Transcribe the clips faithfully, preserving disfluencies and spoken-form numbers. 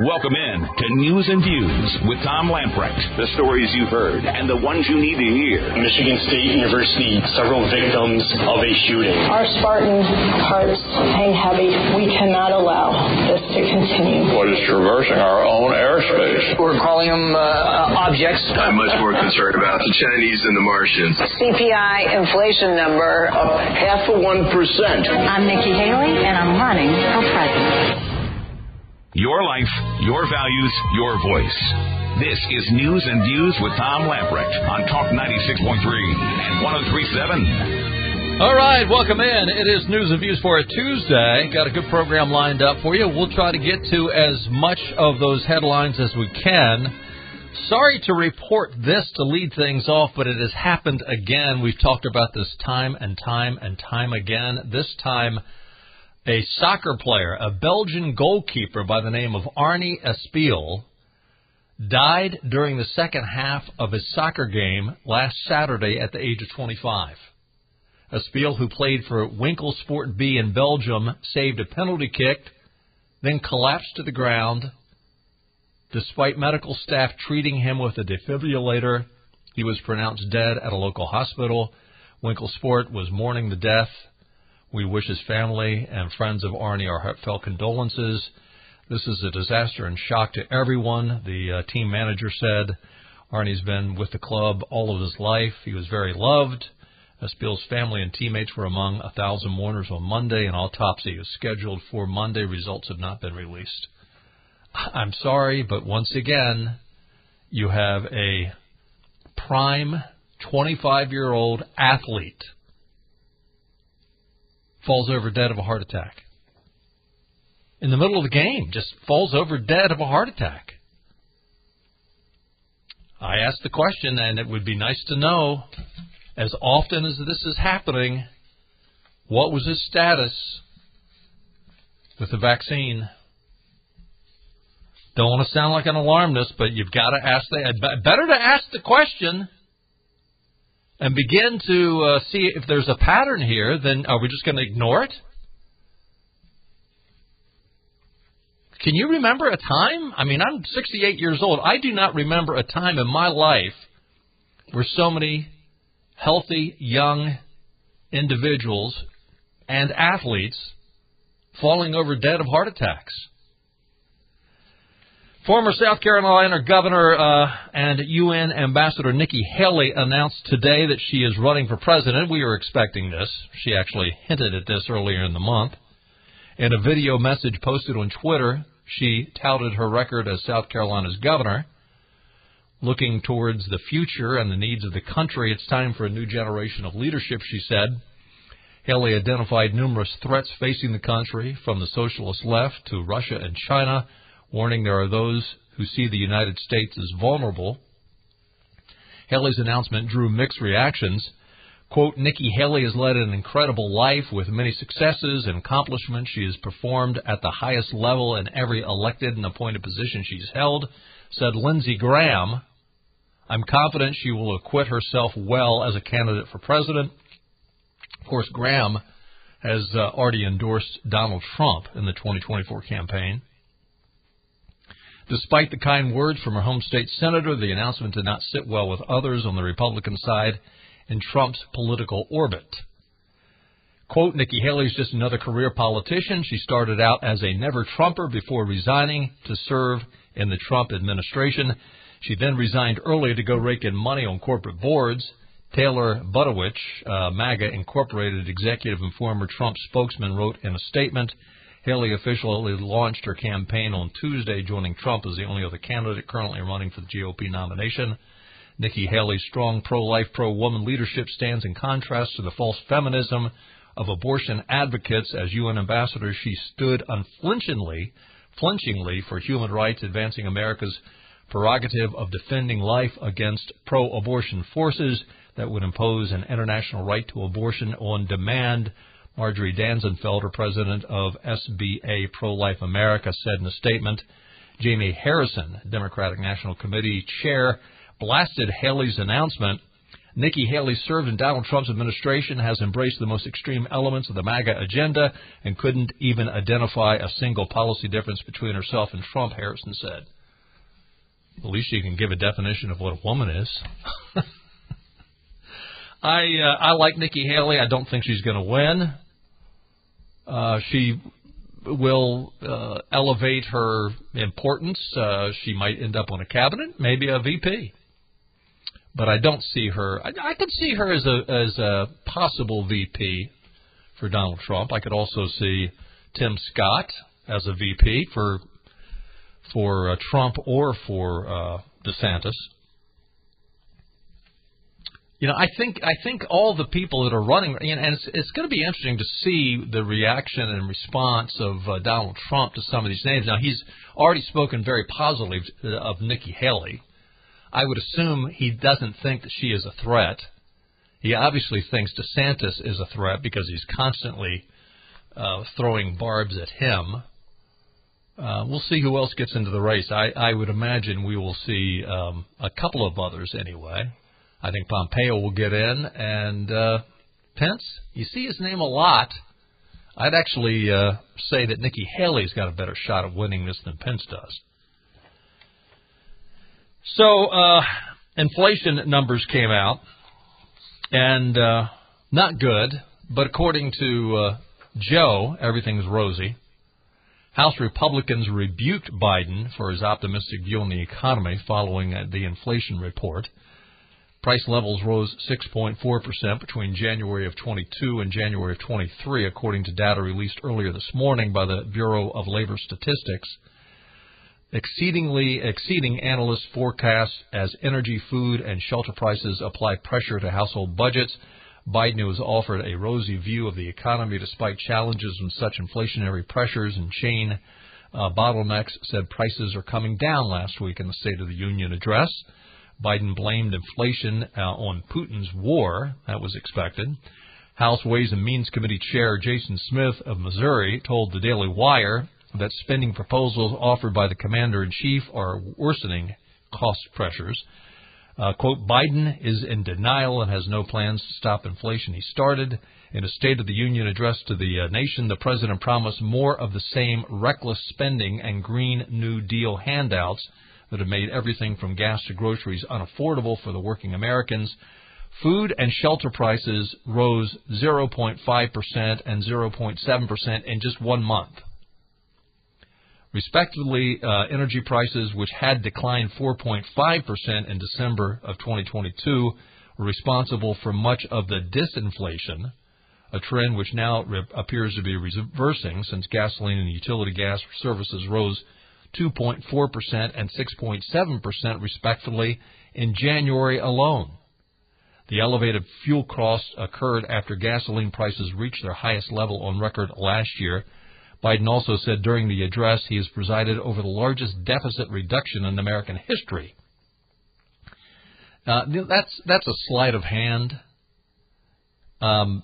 Welcome in to News and Views with Tom Lamprecht. The stories you've heard and the ones you need to hear. Michigan State University, several victims of a shooting. Our Spartan hearts hang heavy. We cannot allow this to continue. What is traversing our own airspace? We're calling them uh, objects. I'm much more concerned about the Chinese and the Martians. C P I inflation number up half of one percent. I'm Nikki Haley, and I'm running for president. Your life, your values, your voice. This is News and Views with Tom Lamprecht on Talk ninety-six point three and one oh three point seven. All right, welcome in. It is News and Views for a Tuesday. Got a good program lined up for you. We'll try to get to as much of those headlines as we can. Sorry to report this to lead things off, but it has happened again. We've talked about this time and time and time again. This time, a soccer player, a Belgian goalkeeper by the name of Arne Espeel, died during the second half of his soccer game last Saturday at the age of twenty-five. Espeel, who played for Winkel Sport B in Belgium, saved a penalty kick, then collapsed to the ground. Despite medical staff treating him with a defibrillator, he was pronounced dead at a local hospital. Winkel Sport was mourning the death. We wish his family and friends of Arne our heartfelt condolences. This is a disaster and shock to everyone, the uh, team manager said. Arne's been with the club all of his life. He was very loved. Espeel's family and teammates were among one thousand mourners on Monday. An autopsy is scheduled for Monday. Results have not been released. I'm sorry, but once again, you have a prime twenty-five-year-old athlete falls over dead of a heart attack. In the middle of the game, just falls over dead of a heart attack. I asked the question, and it would be nice to know, as often as this is happening, what was his status with the vaccine? Don't want to sound like an alarmist, but you've got to ask the... Better to ask the question and begin to uh, see if there's a pattern here, then are we just going to ignore it? Can you remember a time? I mean, I'm sixty-eight years old. I do not remember a time in my life where so many healthy, young individuals and athletes falling over dead of heart attacks. Former South Carolina Governor uh, and U N Ambassador Nikki Haley announced today that she is running for president. We were expecting this. She actually hinted at this earlier in the month. In a video message posted on Twitter, she touted her record as South Carolina's governor. Looking towards the future and the needs of the country, it's time for a new generation of leadership, she said. Haley identified numerous threats facing the country, from the socialist left to Russia and China, warning there are those who see the United States as vulnerable. Haley's announcement drew mixed reactions. Quote, Nikki Haley has led an incredible life with many successes and accomplishments. She has performed at the highest level in every elected and appointed position she's held, said Lindsey Graham. I'm confident she will acquit herself well as a candidate for president. Of course, Graham has uh, already endorsed Donald Trump in the twenty twenty-four campaign. Despite the kind words from her home state senator, the announcement did not sit well with others on the Republican side in Trump's political orbit. Quote, Nikki Haley is just another career politician. She started out as a never-Trumper before resigning to serve in the Trump administration. She then resigned early to go rake in money on corporate boards. Taylor Butowich, uh, MAGA Incorporated executive and former Trump spokesman, wrote in a statement, Haley officially launched her campaign on Tuesday, joining Trump as the only other candidate currently running for the G O P nomination. Nikki Haley's strong pro-life, pro-woman leadership stands in contrast to the false feminism of abortion advocates. As U N ambassador, she stood unflinchingly flinchingly for human rights, advancing America's prerogative of defending life against pro-abortion forces that would impose an international right to abortion on demand. Marjorie Danzenfelder, president of S B A Pro Life America, said in a statement. Jamie Harrison, Democratic National Committee chair, blasted Haley's announcement. Nikki Haley served in Donald Trump's administration, has embraced the most extreme elements of the MAGA agenda, and couldn't even identify a single policy difference between herself and Trump, Harrison said. At least you can give a definition of what a woman is. I uh, I like Nikki Haley. I don't think she's going to win. Uh, she will uh, elevate her importance. Uh, she might end up on a cabinet, maybe a V P. But I don't see her. I, I could see her as a as a possible V P for Donald Trump. I could also see Tim Scott as a V P for for uh, Trump or for uh, DeSantis. You know, I think I think all the people that are running, you know, and it's, it's going to be interesting to see the reaction and response of uh, Donald Trump to some of these names. Now, he's already spoken very positively of Nikki Haley. I would assume he doesn't think that she is a threat. He obviously thinks DeSantis is a threat because he's constantly uh, throwing barbs at him. Uh, we'll see who else gets into the race. I, I would imagine we will see um, a couple of others anyway. I think Pompeo will get in, and uh, Pence, you see his name a lot. I'd actually uh, say that Nikki Haley's got a better shot of winning this than Pence does. So uh, inflation numbers came out, and uh, not good, but according to uh, Joe, everything's rosy. House Republicans rebuked Biden for his optimistic view on the economy following uh, the inflation report. Price levels rose six point four percent between January of twenty-two and January of twenty-three, according to data released earlier this morning by the Bureau of Labor Statistics, exceedingly exceeding analysts' forecasts as energy, food, and shelter prices apply pressure to household budgets. Biden was offered a rosy view of the economy despite challenges from such inflationary pressures and chain uh, bottlenecks, said prices are coming down last week in the State of the Union address. Biden blamed inflation uh, on Putin's war. That was expected. House Ways and Means Committee Chair Jason Smith of Missouri told the Daily Wire that spending proposals offered by the commander-in-chief are worsening cost pressures. Uh, quote, Biden is in denial and has no plans to stop inflation, he started. In a State of the Union address to the uh, nation, the president promised more of the same reckless spending and Green New Deal handouts that have made everything from gas to groceries unaffordable for the working Americans. Food and shelter prices rose zero point five percent and zero point seven percent in just one month. Respectively, uh, energy prices, which had declined four point five percent in December of twenty twenty-two, were responsible for much of the disinflation, a trend which now re- appears to be reversing since gasoline and utility gas services rose two point four percent and six point seven percent respectively in January alone. The elevated fuel costs occurred after gasoline prices reached their highest level on record last year. Biden also said during the address he has presided over the largest deficit reduction in American history. Uh, that's that's a sleight of hand. Um,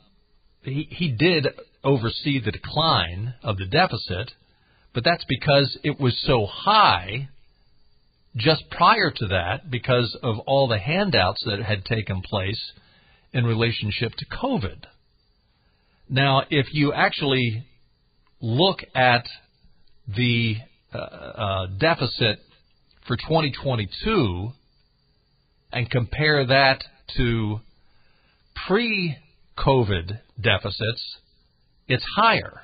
he, he did oversee the decline of the deficit, but that's because it was so high just prior to that because of all the handouts that had taken place in relationship to COVID. Now, if you actually look at the uh, uh, deficit for twenty twenty-two and compare that to pre-COVID deficits, it's higher.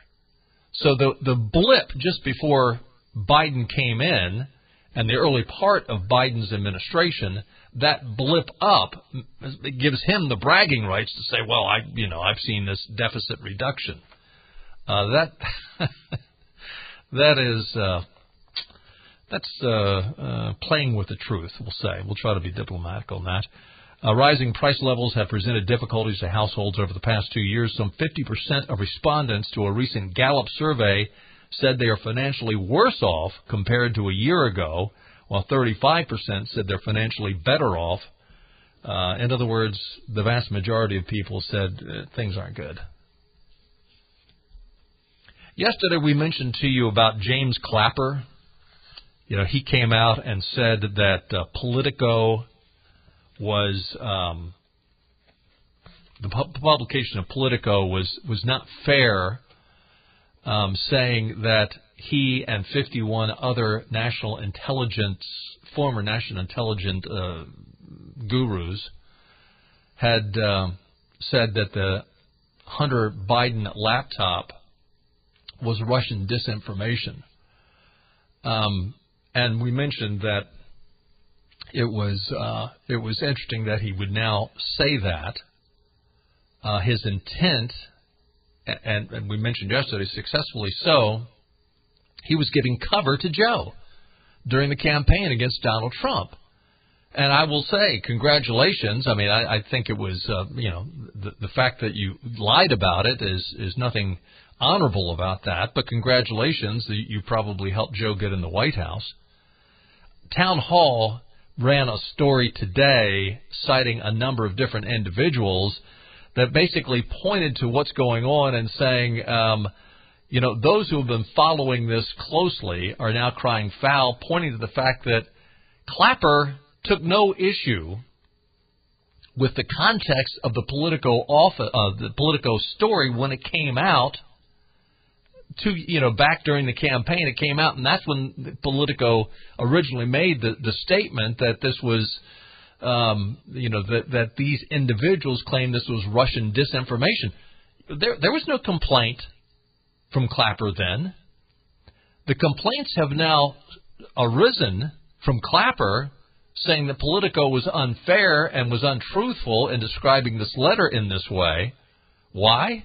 So the the blip just before Biden came in and the early part of Biden's administration, that blip up gives him the bragging rights to say, well, I you know, I've seen this deficit reduction. Uh, that that is uh, that's uh, uh, playing with the truth, we'll say. We'll try to be diplomatic on that. Uh, rising price levels have presented difficulties to households over the past two years. Some fifty percent of respondents to a recent Gallup survey said they are financially worse off compared to a year ago, while thirty-five percent said they're financially better off. Uh, in other words, the vast majority of people said uh, things aren't good. Yesterday we mentioned to you about James Clapper. You know, he came out and said that uh, Politico was um, the pu- publication of Politico was, was not fair, um, saying that he and fifty-one other national intelligence, former national intelligence uh, gurus had uh, said that the Hunter Biden laptop was Russian disinformation. Um, and we mentioned that it was uh, it was interesting that he would now say that. Uh, his intent, and, and we mentioned yesterday, successfully so, he was giving cover to Joe during the campaign against Donald Trump. And I will say, congratulations. I mean, I, I think it was, uh, you know, the, the fact that you lied about it is, is nothing honorable about that. But congratulations, you probably helped Joe get in the White House. Town Hall ran a story today citing a number of different individuals that basically pointed to what's going on and saying, um, you know, those who have been following this closely are now crying foul, pointing to the fact that Clapper took no issue with the context of the Politico office, uh, the Politico story when it came out. To you know, back during the campaign, it came out, and that's when Politico originally made the, the statement that this was, um, you know, that, that these individuals claimed this was Russian disinformation. There, there was no complaint from Clapper then. The complaints have now arisen from Clapper, saying that Politico was unfair and was untruthful in describing this letter in this way. Why?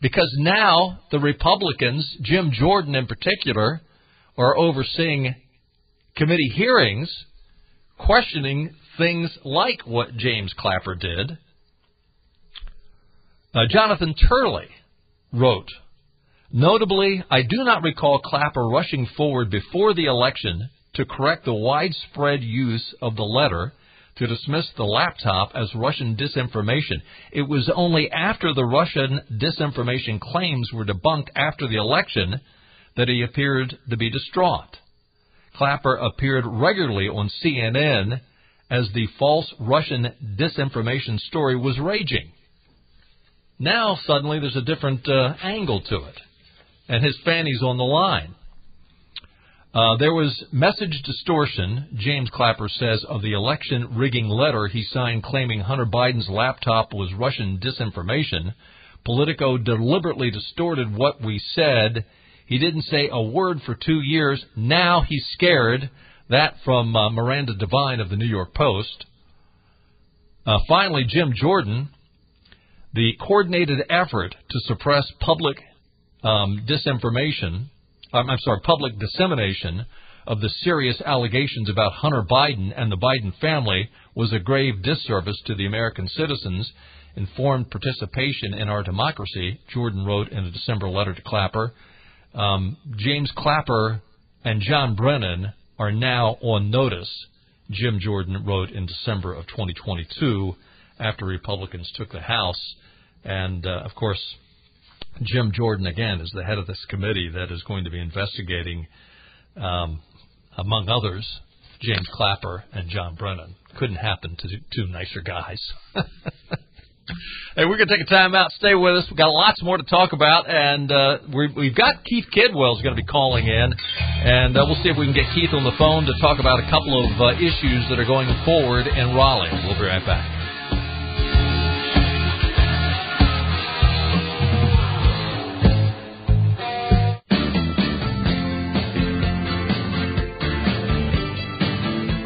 Because now the Republicans, Jim Jordan in particular, are overseeing committee hearings questioning things like what James Clapper did. Uh, Jonathan Turley wrote, "Notably, I do not recall Clapper rushing forward before the election to correct the widespread use of the letter to dismiss the laptop as Russian disinformation. It was only after the Russian disinformation claims were debunked after the election that he appeared to be distraught. Clapper appeared regularly on C N N as the false Russian disinformation story was raging. Now, suddenly, there's a different uh, angle to it, and his fanny's on the line. Uh, there was message distortion, James Clapper says, of the election rigging letter he signed claiming Hunter Biden's laptop was Russian disinformation. Politico deliberately distorted what we said. He didn't say a word for two years. Now he's scared." That from uh, Miranda Devine of the New York Post. Uh, finally, Jim Jordan, "The coordinated effort to suppress public um, disinformation I'm sorry, public dissemination of the serious allegations about Hunter Biden and the Biden family was a grave disservice to the American citizens' informed participation in our democracy," Jordan wrote in a December letter to Clapper. Um, James Clapper and John Brennan are now on notice, Jim Jordan wrote in December of twenty twenty-two after Republicans took the House. And, uh, of course, Jim Jordan, again, is the head of this committee that is going to be investigating, um, among others, James Clapper and John Brennan. Couldn't happen to two nicer guys. Hey, we're going to take a time out. Stay with us. We've got lots more to talk about. And uh, we're, we've got Keith Kidwell is going to be calling in. And uh, we'll see if we can get Keith on the phone to talk about a couple of uh, issues that are going forward in Raleigh. We'll be right back.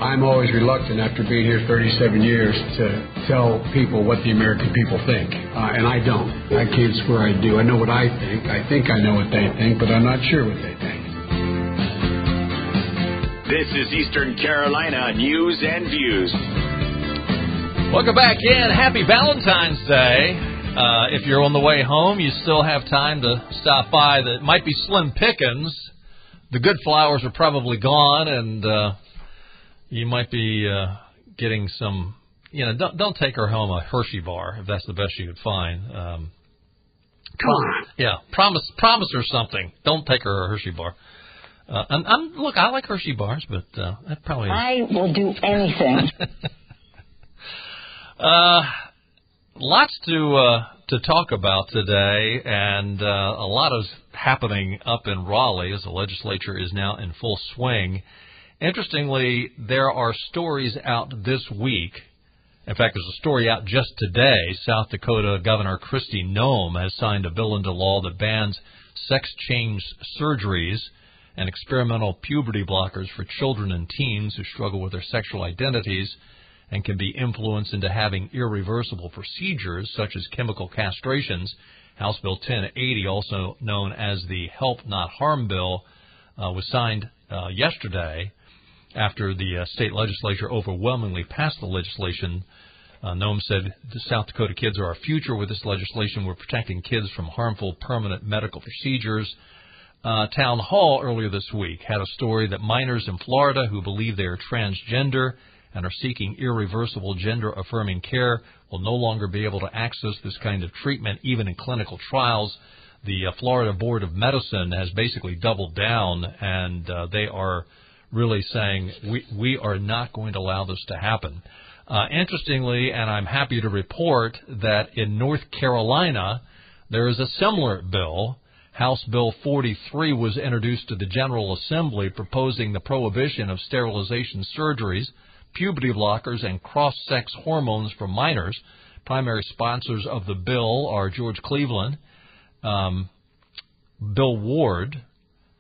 I'm always reluctant, after being here thirty-seven years, to tell people what the American people think, uh, and I don't. I can't swear I do. I know what I think. I think I know what they think, but I'm not sure what they think. This is Eastern Carolina News and Views. Welcome back in. Happy Valentine's Day. Uh, if you're on the way home, you still have time to stop by. That might be slim pickings. The good flowers are probably gone, and... Uh, You might be uh, getting some, you know, don't, don't take her home a Hershey bar, if that's the best you could find. Um, Come on. Yeah, promise promise her something. Don't take her a Hershey bar. Uh, I'm, I'm, look, I like Hershey bars, but uh, that probably... I will do anything. uh, Lots to uh, to talk about today, and uh, a lot is happening up in Raleigh as the legislature is now in full swing. Interestingly, there are stories out this week. In fact, there's a story out just today. South Dakota Governor Kristi Noem has signed a bill into law that bans sex change surgeries and experimental puberty blockers for children and teens who struggle with their sexual identities and can be influenced into having irreversible procedures such as chemical castrations. House Bill ten eighty, also known as the Help Not Harm Bill, uh, was signed uh, yesterday after the uh, state legislature overwhelmingly passed the legislation. Uh, Noem said the South Dakota kids are our future. With this legislation, we're protecting kids from harmful permanent medical procedures. Uh, Town Hall earlier this week had a story that minors in Florida who believe they are transgender and are seeking irreversible gender-affirming care will no longer be able to access this kind of treatment, even in clinical trials. The uh, Florida Board of Medicine has basically doubled down, and uh, they are really saying, we, we are not going to allow this to happen. Uh, interestingly, and I'm happy to report that in North Carolina, there is a similar bill. House Bill forty-three was introduced to the General Assembly proposing the prohibition of sterilization surgeries, puberty blockers, and cross-sex hormones for minors. Primary sponsors of the bill are George Cleveland, um, Bill Ward,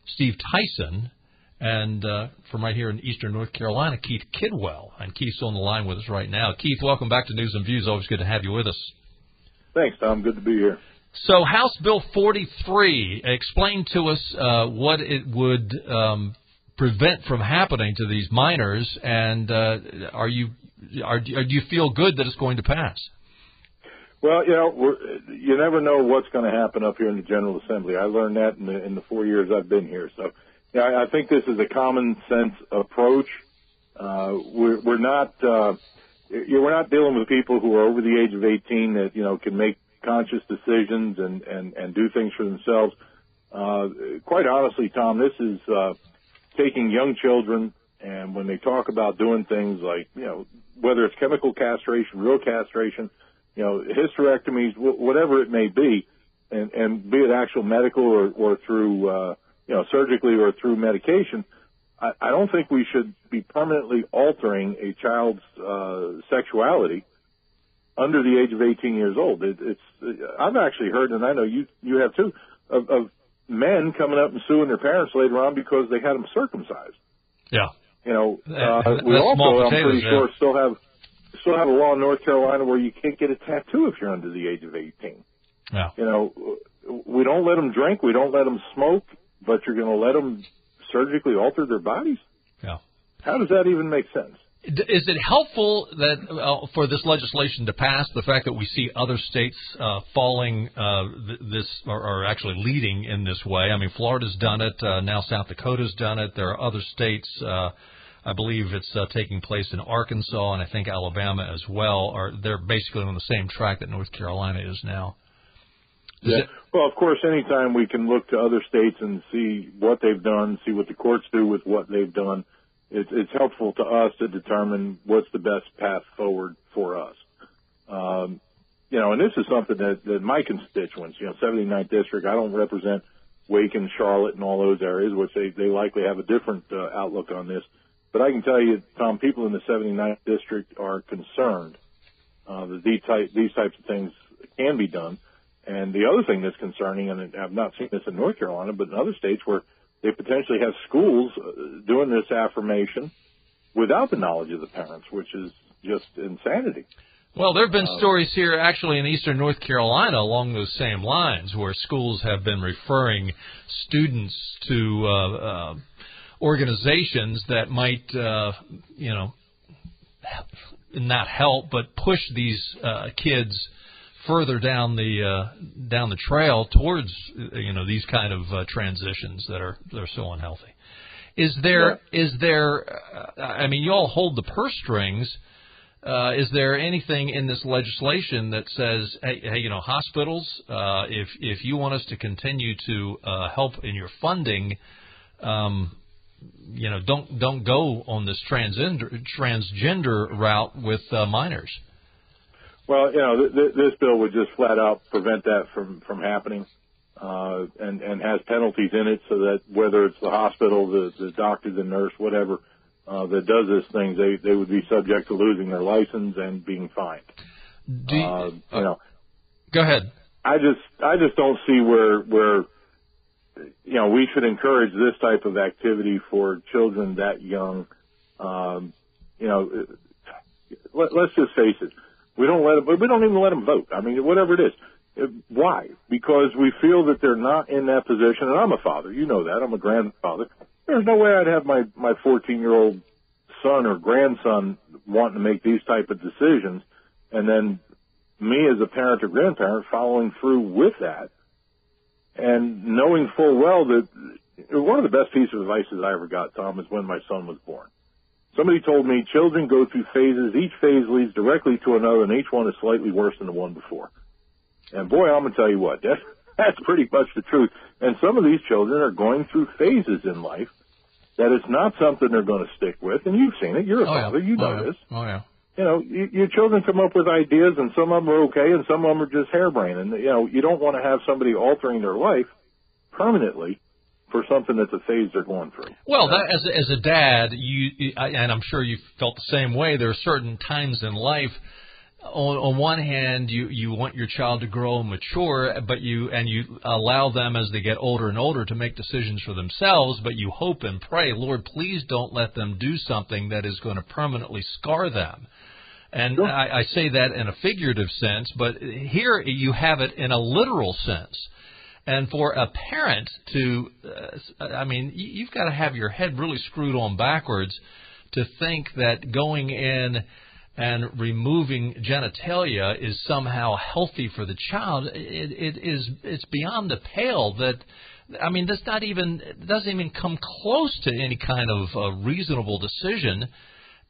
Steve Tyson, and uh, from right here in eastern North Carolina, Keith Kidwell. And Keith's on the line with us right now. Keith, welcome back to News and Views. Always good to have you with us. Thanks, Tom. Good to be here. So House Bill forty-three, explain to us uh, what it would um prevent from happening to these minors, and uh, are you are do you feel good that it's going to pass? Well, you know, we're, you never know what's going to happen up here in the General Assembly. I learned that in the in the four years I've been here. So, yeah, I, I think this is a common sense approach. Uh, we're, we're not uh, we're not dealing with people who are over the age of eighteen that you know can make conscious decisions and and and do things for themselves. Uh, quite honestly, Tom, this is. Uh, taking young children, and when they talk about doing things like, you know, whether it's chemical castration, real castration, you know, hysterectomies, w- whatever it may be, and, and be it actual medical or, or through, uh, you know, surgically or through medication, I, I don't think we should be permanently altering a child's uh, sexuality under the age of eighteen years old. It, it's I've actually heard, and I know you you have too, of, of men coming up and suing their parents later on because they had them circumcised. Yeah. You know, uh, we also, I'm pretty sure, still have still have a law in North Carolina where you can't get a tattoo if you're under the age of eighteen. Yeah. You know, we don't let them drink, we don't let them smoke, but you're going to let them surgically alter their bodies? Yeah. How does that even make sense? Is it helpful that uh, for this legislation to pass, the fact that we see other states uh, falling uh, th- this or, or actually leading in this way? I mean, Florida's done it. Uh, now South Dakota's done it. There are other states. Uh, I believe it's uh, taking place in Arkansas and I think Alabama as well. Are they're basically on the same track that North Carolina is now. Is yeah. It- well, of course, anytime we can look to other states and see what they've done, see what the courts do with what they've done, It's, it's helpful to us to determine what's the best path forward for us. Um, you know, and this is something that, that my constituents, you know, seventy-ninth District, I don't represent Wake and Charlotte and all those areas, which they, they likely have a different uh, outlook on this. But I can tell you, Tom, people in the seventy-ninth District are concerned uh, that these, type, these types of things can be done. And the other thing that's concerning, and I've not seen this in North Carolina, but in other states where they potentially have schools doing this affirmation without the knowledge of the parents, which is just insanity. Well, there have been uh, stories here actually in eastern North Carolina along those same lines where schools have been referring students to uh, uh, organizations that might, uh, you know, not help but push these uh, kids further down the uh, down the trail towards you know these kind of uh, transitions that are that are so unhealthy. Is there yeah. is there? Uh, I mean, you all hold the purse strings. Uh, is there anything in this legislation that says, hey, hey you know, hospitals, uh, if if you want us to continue to uh, help in your funding, um, you know, don't don't go on this transgender transgender route with uh, minors? Well, you know, th- th- this bill would just flat out prevent that from, from happening, uh, and, and has penalties in it so that whether it's the hospital, the, the doctor, the nurse, whatever, uh, that does this thing, they, they would be subject to losing their license and being fined. Do you, uh, you uh, know, go ahead. I just, I just don't see where, where, you know, we should encourage this type of activity for children that young. Um, you know, let, let's just face it. We don't let them, we don't even let them vote. I mean, whatever it is. Why? Because we feel that they're not in that position. And I'm a father. You know that. I'm a grandfather. There's no way I'd have my, my fourteen-year-old son or grandson wanting to make these type of decisions. And then me as a parent or grandparent following through with that and knowing full well that one of the best pieces of advice I ever got, Tom, is when my son was born. Somebody told me children go through phases. Each phase leads directly to another, and each one is slightly worse than the one before. And boy, I'm going to tell you what, that's, that's pretty much the truth. And some of these children are going through phases in life that it's not something they're going to stick with. And you've seen it. You're a oh, father. Yeah. You know oh, this. Yeah. Oh, yeah. You know, you, your children come up with ideas, and some of them are okay, and some of them are just harebrained. And, you know, you don't want to have somebody altering their life permanently for something that's a phase they're going through. Well, that, as as a dad, you and I'm sure you felt the same way. There are certain times in life. On, on one hand, you, you want your child to grow and mature, but you and you allow them as they get older and older to make decisions for themselves. But you hope and pray, Lord, please don't let them do something that is going to permanently scar them. And sure. I, I say that in a figurative sense, but here you have it in a literal sense. And for a parent to, uh, I mean, you've got to have your head really screwed on backwards to think that going in and removing genitalia is somehow healthy for the child. It, it is, it's beyond the pale that, I mean, that's not even, it doesn't even come close to any kind of uh, reasonable decision.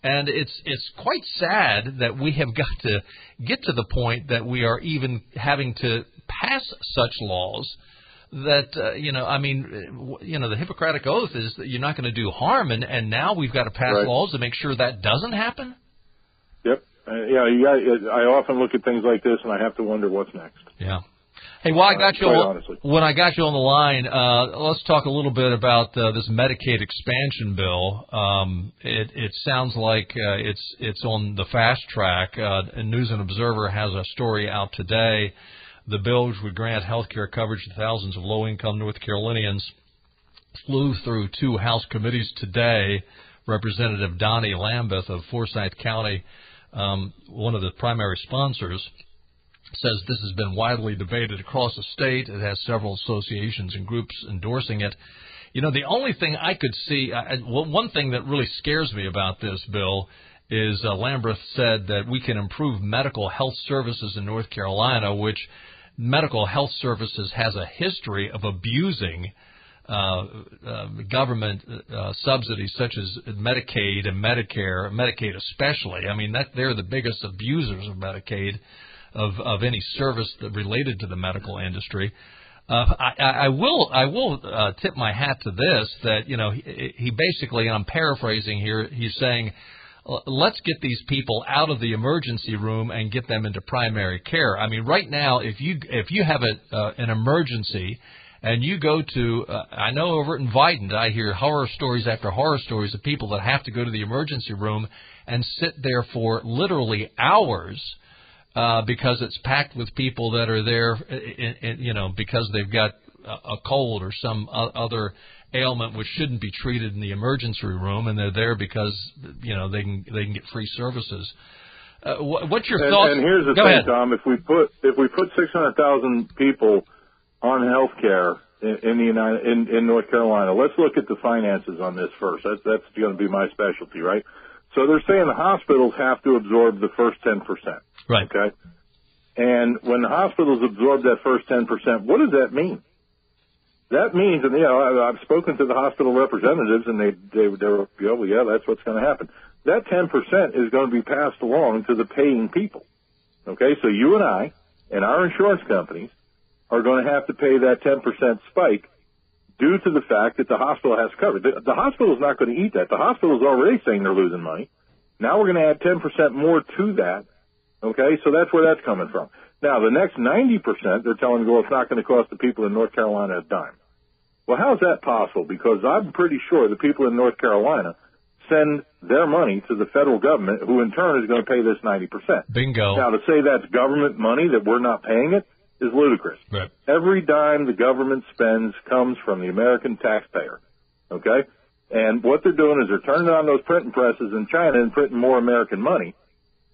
And it's it's quite sad that we have got to get to the point that we are even having to pass such laws that, uh, you know, I mean, you know, the Hippocratic Oath is that you're not going to do harm. And, and now we've got to pass right. laws to make sure that doesn't happen. Yep. Uh, yeah, you got, I often look at things like this and I have to wonder what's next. Yeah. Hey, well, I got you on, when I got you on the line, uh, let's talk a little bit about uh, this Medicaid expansion bill. Um, it, it sounds like uh, it's it's on the fast track. Uh, News and Observer has a story out today. The bill, which would grant health care coverage to thousands of low-income North Carolinians, flew through two House committees today. Representative Donnie Lambeth of Forsyth County, um, one of the primary sponsors, says this has been widely debated across the state. It has several associations and groups endorsing it. You know, the only thing I could see, I, one thing that really scares me about this bill is uh, Lambert said that we can improve medical health services in North Carolina, which medical health services has a history of abusing uh, uh, government uh, subsidies such as Medicaid and Medicare, Medicaid especially. I mean, that they're the biggest abusers of Medicaid. Of, of any service that related to the medical industry, uh, I, I will I will uh, tip my hat to this that you know he, he basically, and I'm paraphrasing here, he's saying, let's get these people out of the emergency room and get them into primary care. I mean, right now, if you if you have a, uh, an emergency and you go to, uh, I know over in Vidant, I hear horror stories after horror stories of people that have to go to the emergency room and sit there for literally hours. Uh, because it's packed with people that are there, in, in, you know, because they've got a cold or some other ailment which shouldn't be treated in the emergency room, and they're there because, you know, they can they can get free services. Uh, wh- what's your and, thoughts? And here's the Go thing, ahead. Tom. If we put if we put six hundred thousand people on healthcare in, in the United in, in North Carolina, let's look at the finances on this first. That's that's going to be my specialty, right? So they're saying the hospitals have to absorb the first ten percent. Right. Okay. And when the hospitals absorb that first ten percent, what does that mean? That means, and you know, I've spoken to the hospital representatives, and they they they were, oh, yeah, that's what's going to happen. That ten percent is going to be passed along to the paying people. Okay. So you and I and our insurance companies are going to have to pay that ten percent spike due to the fact that the hospital has covered. The, the hospital is not going to eat that. The hospital is already saying they're losing money. Now we're going to add ten percent more to that. Okay, so that's where that's coming from. Now, the next ninety percent, they're telling you, well, it's not going to cost the people in North Carolina a dime. Well, how is that possible? Because I'm pretty sure the people in North Carolina send their money to the federal government, who in turn is going to pay this ninety percent. Bingo. Now, to say that's government money, that we're not paying it, is ludicrous. Right. Every dime the government spends comes from the American taxpayer, okay? And what they're doing is they're turning on those printing presses in China and printing more American money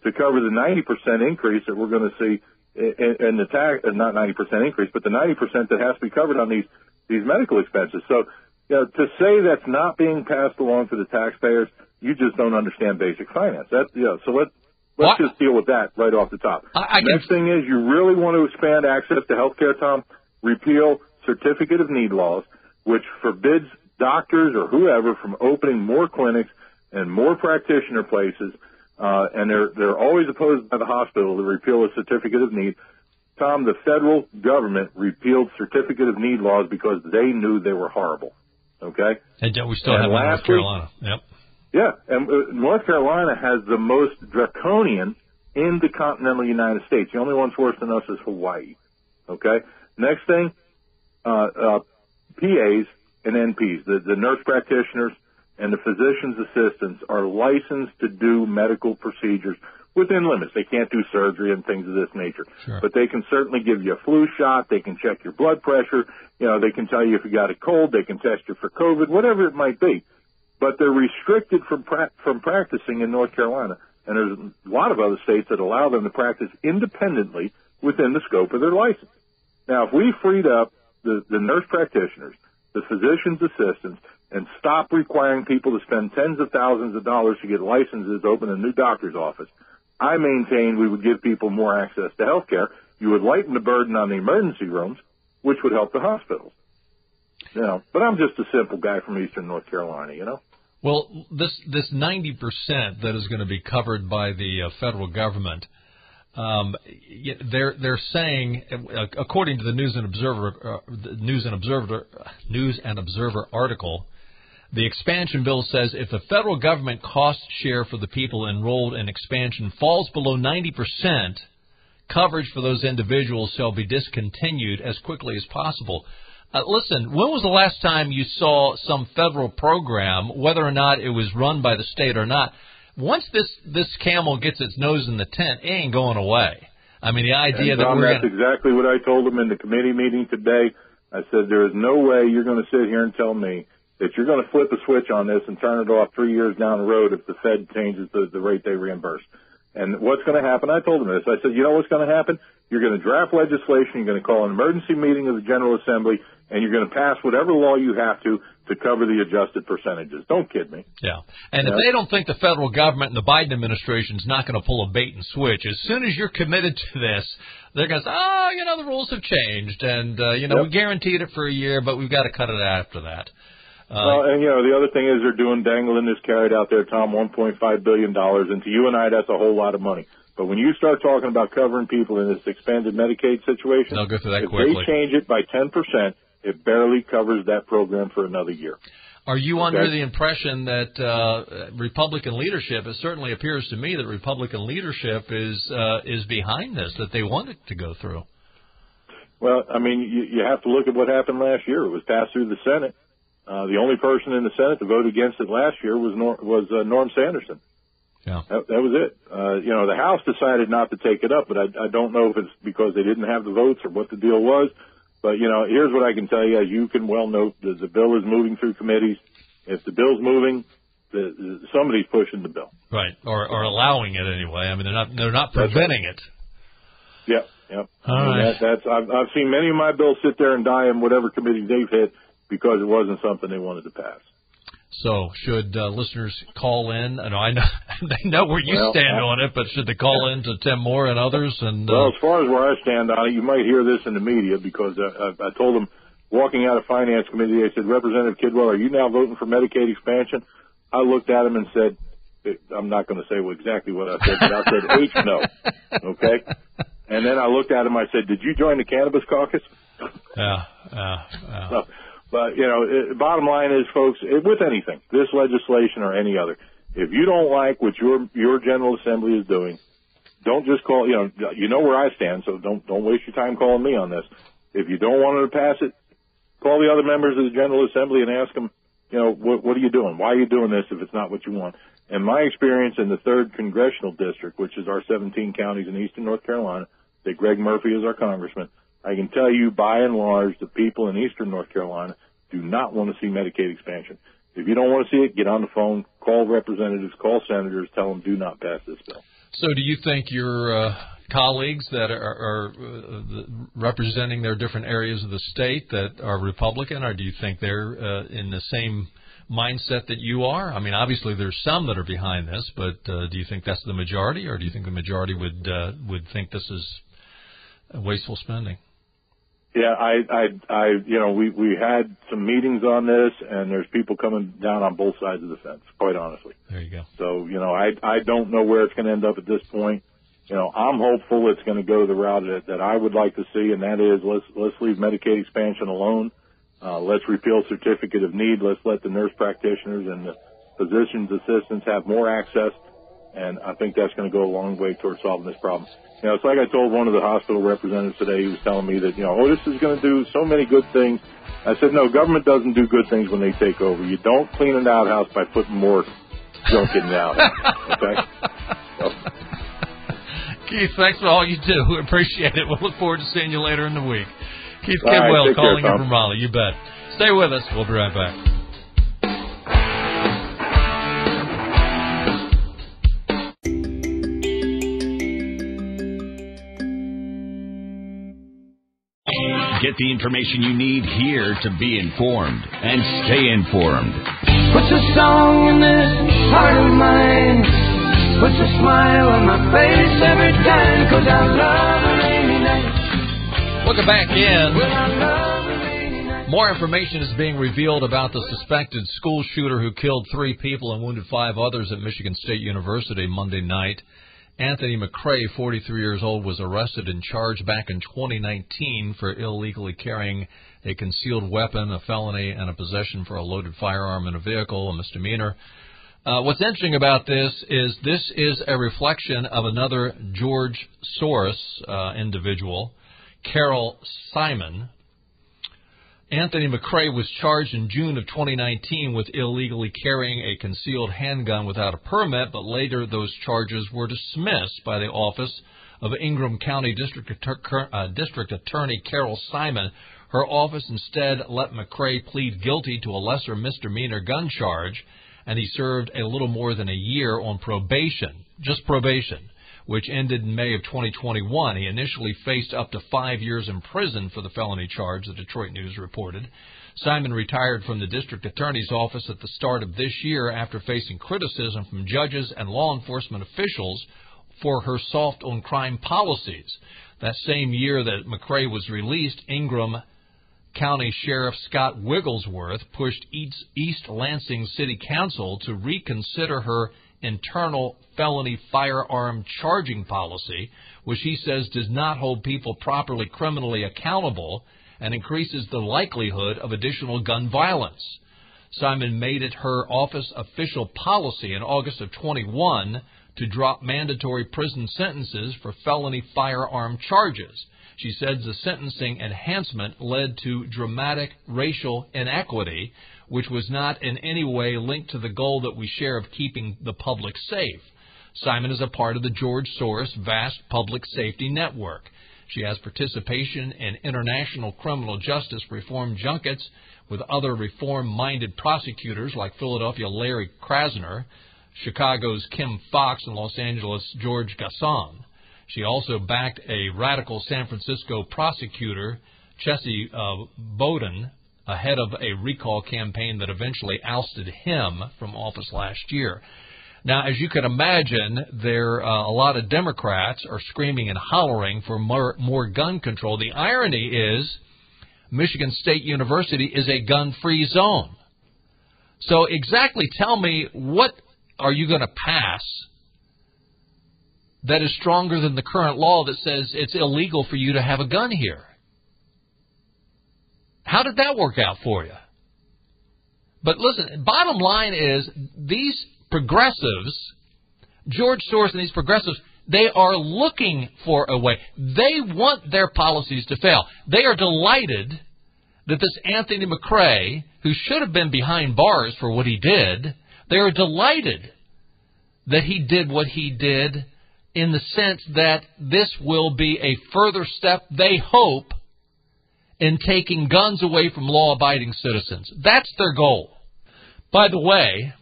to cover the ninety percent increase that we're going to see in, in the tax, not ninety percent increase, but the ninety percent that has to be covered on these, these medical expenses. So, you know, to say that's not being passed along to the taxpayers, you just don't understand basic finance. That, you know, so let's, let's well, just deal with that right off the top. I, I Next can... thing is, you really want to expand access to health care, Tom? Repeal Certificate of Need laws, which forbids doctors or whoever from opening more clinics and more practitioner places, uh, and they're they're always opposed by the hospital to repeal a Certificate of Need. Tom, the federal government repealed Certificate of Need laws because they knew they were horrible. Okay? And we still and have one in North Carolina. Yep. Yeah, and North Carolina has the most draconian in the continental United States. The only one's worse than us is Hawaii. Okay? Next thing, uh, uh, P As and N Ps, the, the nurse practitioners and the physician's assistants, are licensed to do medical procedures within limits. They can't do surgery and things of this nature. Sure. But they can certainly give you a flu shot. They can check your blood pressure. You know, they can tell you if you got a cold. They can test you for COVID, whatever it might be. But they're restricted from pra- from practicing in North Carolina. And there's a lot of other states that allow them to practice independently within the scope of their license. Now, if we freed up the, the nurse practitioners, the physician's assistants, and stop requiring people to spend tens of thousands of dollars to get licenses to open a new doctor's office, I maintain we would give people more access to health care. You would lighten the burden on the emergency rooms, which would help the hospitals. You know, but I'm just a simple guy from eastern North Carolina, you know. Well, this this ninety percent that is going to be covered by the uh, federal government, um, they're they're saying, uh, according to the News and Observer, uh, the News and Observer News and Observer article, the expansion bill says if the federal government cost share for the people enrolled in expansion falls below ninety percent, coverage for those individuals shall be discontinued as quickly as possible. Uh, listen, when was the last time you saw some federal program, whether or not it was run by the state or not? Once this, this camel gets its nose in the tent, it ain't going away. I mean, the idea and that Tom, we're that's gonna... exactly what I told them in the committee meeting today. I said, there is no way you're going to sit here and tell me that you're going to flip a switch on this and turn it off three years down the road if the Fed changes the, the rate they reimburse. And what's going to happen? I told them this. I said, you know what's going to happen? You're going to draft legislation. You're going to call an emergency meeting of the General Assembly, and you're going to pass whatever law you have to to cover the adjusted percentages. Don't kid me. Yeah. And yeah. if they don't think the federal government and the Biden administration is not going to pull a bait and switch, as soon as you're committed to this, they're going to say, oh, you know, the rules have changed, and, uh, you know, yep. we guaranteed it for a year, but we've got to cut it after that. Uh, well, and, you know, the other thing is they're doing dangling this carrot out there, Tom, one point five billion dollars. And to you and I, that's a whole lot of money. But when you start talking about covering people in this expanded Medicaid situation, go through that if quickly. They change it by ten percent, it barely covers that program for another year. Are you okay? under the impression that uh, Republican leadership, it certainly appears to me that Republican leadership is uh, is behind this, that they want it to go through? Well, I mean, you, you have to look at what happened last year. It was passed through the Senate. Uh, the only person in the Senate to vote against it last year was Nor- was uh, Norm Sanderson. Yeah. That, that was it. Uh, you know, the House decided not to take it up, but I, I don't know if it's because they didn't have the votes or what the deal was. But, you know, here's what I can tell you. As you can well note, the, the bill is moving through committees. If the bill's moving, the, the, somebody's pushing the bill. Right, or, or allowing it anyway. I mean, they're not they're not preventing right. it. Yeah, yeah. All I mean, right. that, that's, I've, I've seen many of my bills sit there and die in whatever committee they've hit, because it wasn't something they wanted to pass. So should uh, listeners call in? I know, I know they know where you well, stand I, on it, but should they call yeah. in to Tim Moore and others? And Well, uh, as far as where I stand on it, you might hear this in the media, because uh, I, I told them, walking out of Finance Committee, they said, Representative Kidwell, are you now voting for Medicaid expansion? I looked at him and said, I'm not going to say exactly what I said, but I said, H, no. Okay? And then I looked at him, I said, did you join the Cannabis Caucus? Yeah, yeah, yeah. So, But, you know, it, bottom line is, folks, it, with anything, this legislation or any other, if you don't like what your your General Assembly is doing, don't just call, you know, you know where I stand, so don't don't waste your time calling me on this. If you don't want to pass it, call the other members of the General Assembly and ask them, you know, what, what are you doing? Why are you doing this if it's not what you want? And my experience in the third Congressional District, which is our seventeen counties in eastern North Carolina, that Greg Murphy is our congressman, I can tell you by and large the people in eastern North Carolina do not want to see Medicaid expansion. If you don't want to see it, get on the phone, call representatives, call senators, tell them do not pass this bill. So do you think your uh, colleagues that are, are uh, representing their different areas of the state that are Republican, or do you think they're uh, in the same mindset that you are? I mean, obviously there's some that are behind this, but uh, do you think that's the majority, or do you think the majority would uh, would think this is wasteful spending? Yeah, I, I, I, you know, we, we had some meetings on this, and there's people coming down on both sides of the fence, quite honestly. There you go. So, you know, I, I don't know where it's going to end up at this point. You know, I'm hopeful it's going to go the route that, that I would like to see, and that is let's, let's leave Medicaid expansion alone. Uh, let's repeal certificate of need. Let's let the nurse practitioners and the physician's assistants have more access. And I think that's going to go a long way towards solving this problem. You know, it's like I told one of the hospital representatives today. He was telling me that, you know, oh, this is going to do so many good things. I said, no, government doesn't do good things when they take over. You don't clean an outhouse by putting more junk in the outhouse. Okay? So. Keith, thanks for all you do. We appreciate it. We'll look forward to seeing you later in the week. Keith Kidwell right, calling care, in from Raleigh. You bet. Stay with us. We'll be right back. Get the information you need here to be informed and stay informed. Put a song in this heart of mine. Put a smile on my face every time, because I love a rainy night. Welcome back in. Well, I love a rainy night. More information is being revealed about the suspected school shooter who killed three people and wounded five others at Michigan State University Monday night. Anthony McRae, forty-three years old, was arrested and charged back in twenty nineteen for illegally carrying a concealed weapon, a felony, and a possession for a loaded firearm in a vehicle, a misdemeanor. Uh, what's interesting about this is this is a reflection of another George Soros uh, individual, Carol Siemon. Anthony McRae was charged in June of twenty nineteen with illegally carrying a concealed handgun without a permit, but later those charges were dismissed by the office of Ingram County District, uh, District Attorney Carol Siemon. Her office instead let McRae plead guilty to a lesser misdemeanor gun charge, and he served a little more than a year on probation, just probation, which ended in May of twenty twenty-one. He initially faced up to five years in prison for the felony charge, the Detroit News reported. Siemon retired from the district attorney's office at the start of this year after facing criticism from judges and law enforcement officials for her soft on crime policies. That same year that McRae was released, Ingram County Sheriff Scott Wigglesworth pushed East Lansing City Council to reconsider her internal felony firearm charging policy, which he says does not hold people properly criminally accountable and increases the likelihood of additional gun violence. Siemon made it her office official policy in August of twenty-one to drop mandatory prison sentences for felony firearm charges. She said the sentencing enhancement led to dramatic racial inequity, which was not in any way linked to the goal that we share of keeping the public safe. Siemon is a part of the George Soros vast public safety network. She has participation in international criminal justice reform junkets with other reform-minded prosecutors like Philadelphia Larry Krasner, Chicago's Kim Fox, and Los Angeles George Gasson. She also backed a radical San Francisco prosecutor, Chessie uh, Bowden, ahead of a recall campaign that eventually ousted him from office last year. Now, as you can imagine, there uh, a lot of Democrats are screaming and hollering for more, more gun control. The irony is Michigan State University is a gun-free zone. So exactly tell me, what are you going to pass that is stronger than the current law that says it's illegal for you to have a gun here? How did that work out for you? But listen, bottom line is these progressives, George Soros and these progressives, They are looking for a way. They want their policies to fail. They are delighted that this Anthony McRae, who should have been behind bars for what he did, they are delighted that he did what he did, in the sense that this will be a further step, they hope, in taking guns away from law-abiding citizens. That's their goal. By the way,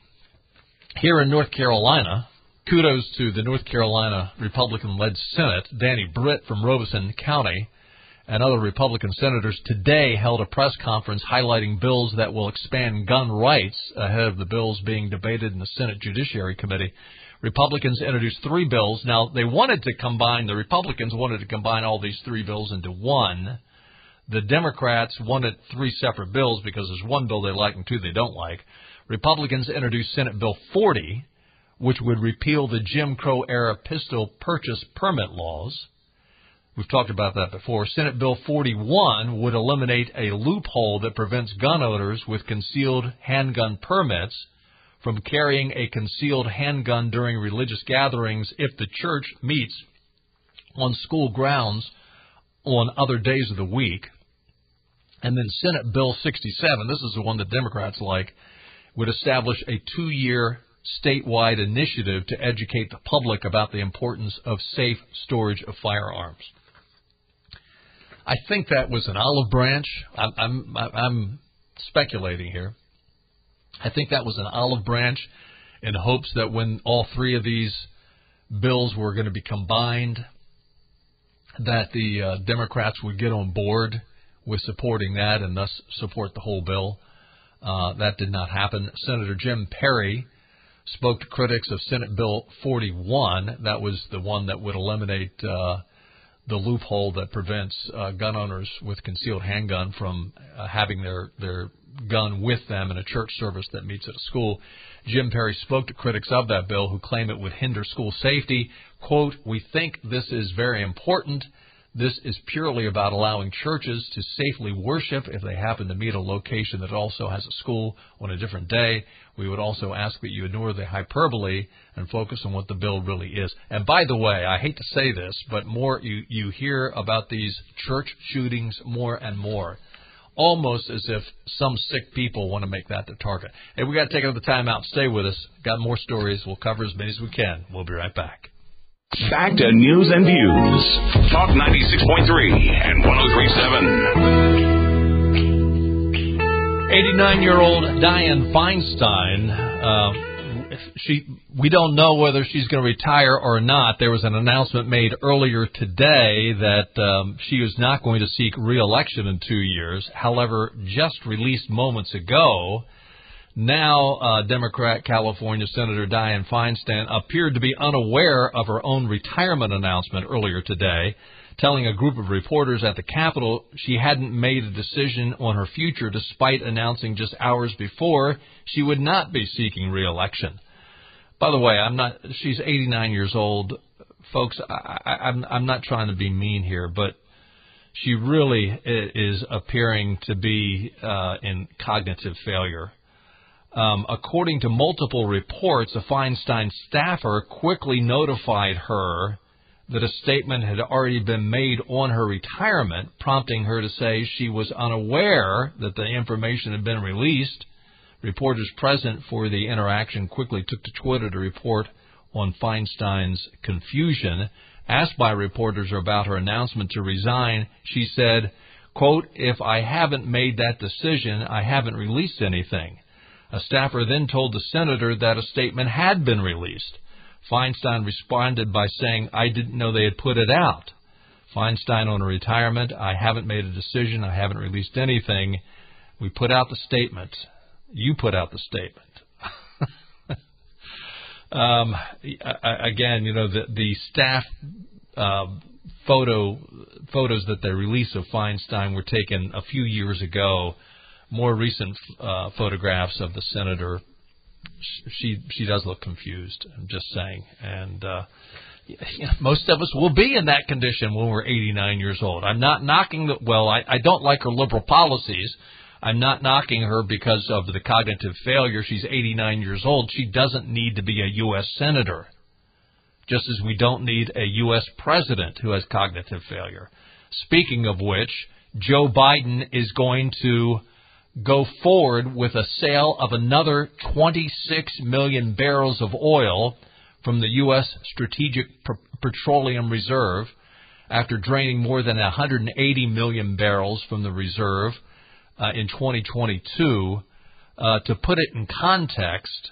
here in North Carolina, kudos to the North Carolina Republican-led Senate. Danny Britt from Robeson County and other Republican senators today held a press conference highlighting bills that will expand gun rights ahead of the bills being debated in the Senate Judiciary Committee. Republicans introduced three bills. Now, they wanted to combine, the Republicans wanted to combine all these three bills into one. The Democrats wanted three separate bills because there's one bill they like and two they don't like. Republicans introduced Senate Bill forty, which would repeal the Jim Crow-era pistol purchase permit laws. We've talked about that before. Senate Bill forty-one would eliminate a loophole that prevents gun owners with concealed handgun permits from carrying a concealed handgun during religious gatherings if the church meets on school grounds on other days of the week. And then Senate Bill sixty-seven, this is the one that Democrats like, would establish a two-year statewide initiative to educate the public about the importance of safe storage of firearms. I think that was an olive branch. I'm, I'm, I'm speculating here. I think that was an olive branch in hopes that when all three of these bills were going to be combined, that the uh, Democrats would get on board with supporting that and thus support the whole bill. Uh, that did not happen. Senator Jim Perry spoke to critics of Senate Bill forty-one. That was the one that would eliminate uh, the loophole that prevents uh, gun owners with concealed handgun from uh, having their, their gun with them in a church service that meets at a school. Jim Perry spoke to critics of that bill who claim it would hinder school safety. Quote, "We think this is very important. This is purely about allowing churches to safely worship if they happen to meet a location that also has a school on a different day. We would also ask that you ignore the hyperbole and focus on what the bill really is." And by the way, I hate to say this, but more you, you hear about these church shootings more and more, almost as if some sick people want to make that their target. Hey, we got to take another time out. Stay with us. Got more stories. We'll cover as many as we can. We'll be right back. Back to news and views. Talk ninety-six point three and one oh three point seven. eighty-nine-year-old Dianne Feinstein, uh, she, we don't know whether she's going to retire or not. There was an announcement made earlier today that um, she is not going to seek re-election in two years. However, just released moments ago, Now, uh, Democrat California Senator Dianne Feinstein appeared to be unaware of her own retirement announcement earlier today, telling a group of reporters at the Capitol she hadn't made a decision on her future despite announcing just hours before she would not be seeking re-election. By the way, I'm not. She's eighty-nine years old, folks. I, I, I'm, I'm not trying to be mean here, but she really is appearing to be uh, in cognitive failure. Um, according to multiple reports, a Feinstein staffer quickly notified her that a statement had already been made on her retirement, prompting her to say she was unaware that the information had been released. Reporters present for the interaction quickly took to Twitter to report on Feinstein's confusion. Asked by reporters about her announcement to resign, she said, quote, "If I haven't made that decision, I haven't released anything." A staffer then told the senator that a statement had been released. Feinstein responded by saying, "I didn't know they had put it out." Feinstein on her retirement, "I haven't made a decision. I haven't released anything. We put out the statement. You put out the statement." um, again, you know, the, the staff uh, photo photos that they released of Feinstein were taken a few years ago. More recent uh, photographs of the senator, she she does look confused, I'm just saying. And uh, you know, most of us will be in that condition when we're eighty-nine years old. I'm not knocking the, well, I, I don't like her liberal policies. I'm not knocking her because of the cognitive failure. She's eighty-nine years old. She doesn't need to be a U S senator. just as we don't need a U S president who has cognitive failure. Speaking of which, Joe Biden is going to go forward with a sale of another twenty-six million barrels of oil from the U S Strategic Petroleum Reserve after draining more than one hundred eighty million barrels from the reserve uh, in twenty twenty-two. Uh, to put it in context,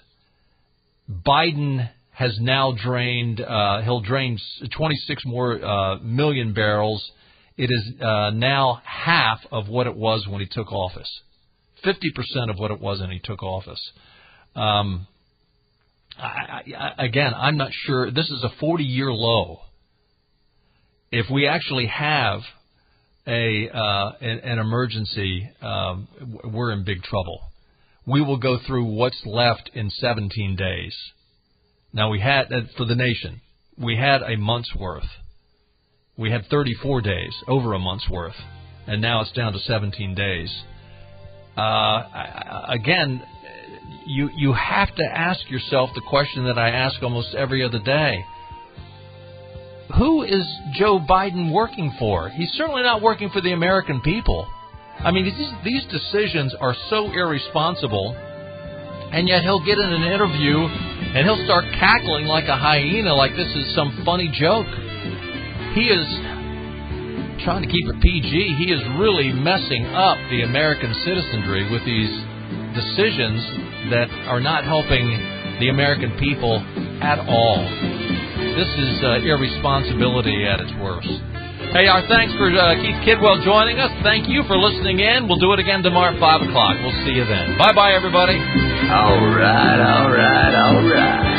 Biden has now drained, uh, he'll drain twenty-six more uh, million barrels. It is uh, now half of what it was when he took office, fifty percent of what it was when he took office. Um, I, I, again, I'm not sure. This is a forty-year low. If we actually have a uh, an, an emergency, um, we're in big trouble. We will go through what's left in seventeen days. Now, we had, for the nation, we had a month's worth. We had thirty-four days, over a month's worth, and now it's down to seventeen days. Uh, again, you you have to ask yourself the question that I ask almost every other day. Who is Joe Biden working for? He's certainly not working for the American people. I mean, these, these decisions are so irresponsible, and yet he'll get in an interview and he'll start cackling like a hyena, like this is some funny joke. He is, trying to keep it P G, he is really messing up the American citizenry with these decisions that are not helping the American people at all. This is uh, irresponsibility at its worst. Hey, our thanks for uh, Keith Kidwell joining us. Thank you for listening in. We'll do it again tomorrow at five o'clock. We'll see you then. Bye-bye, everybody. All right, all right, all right.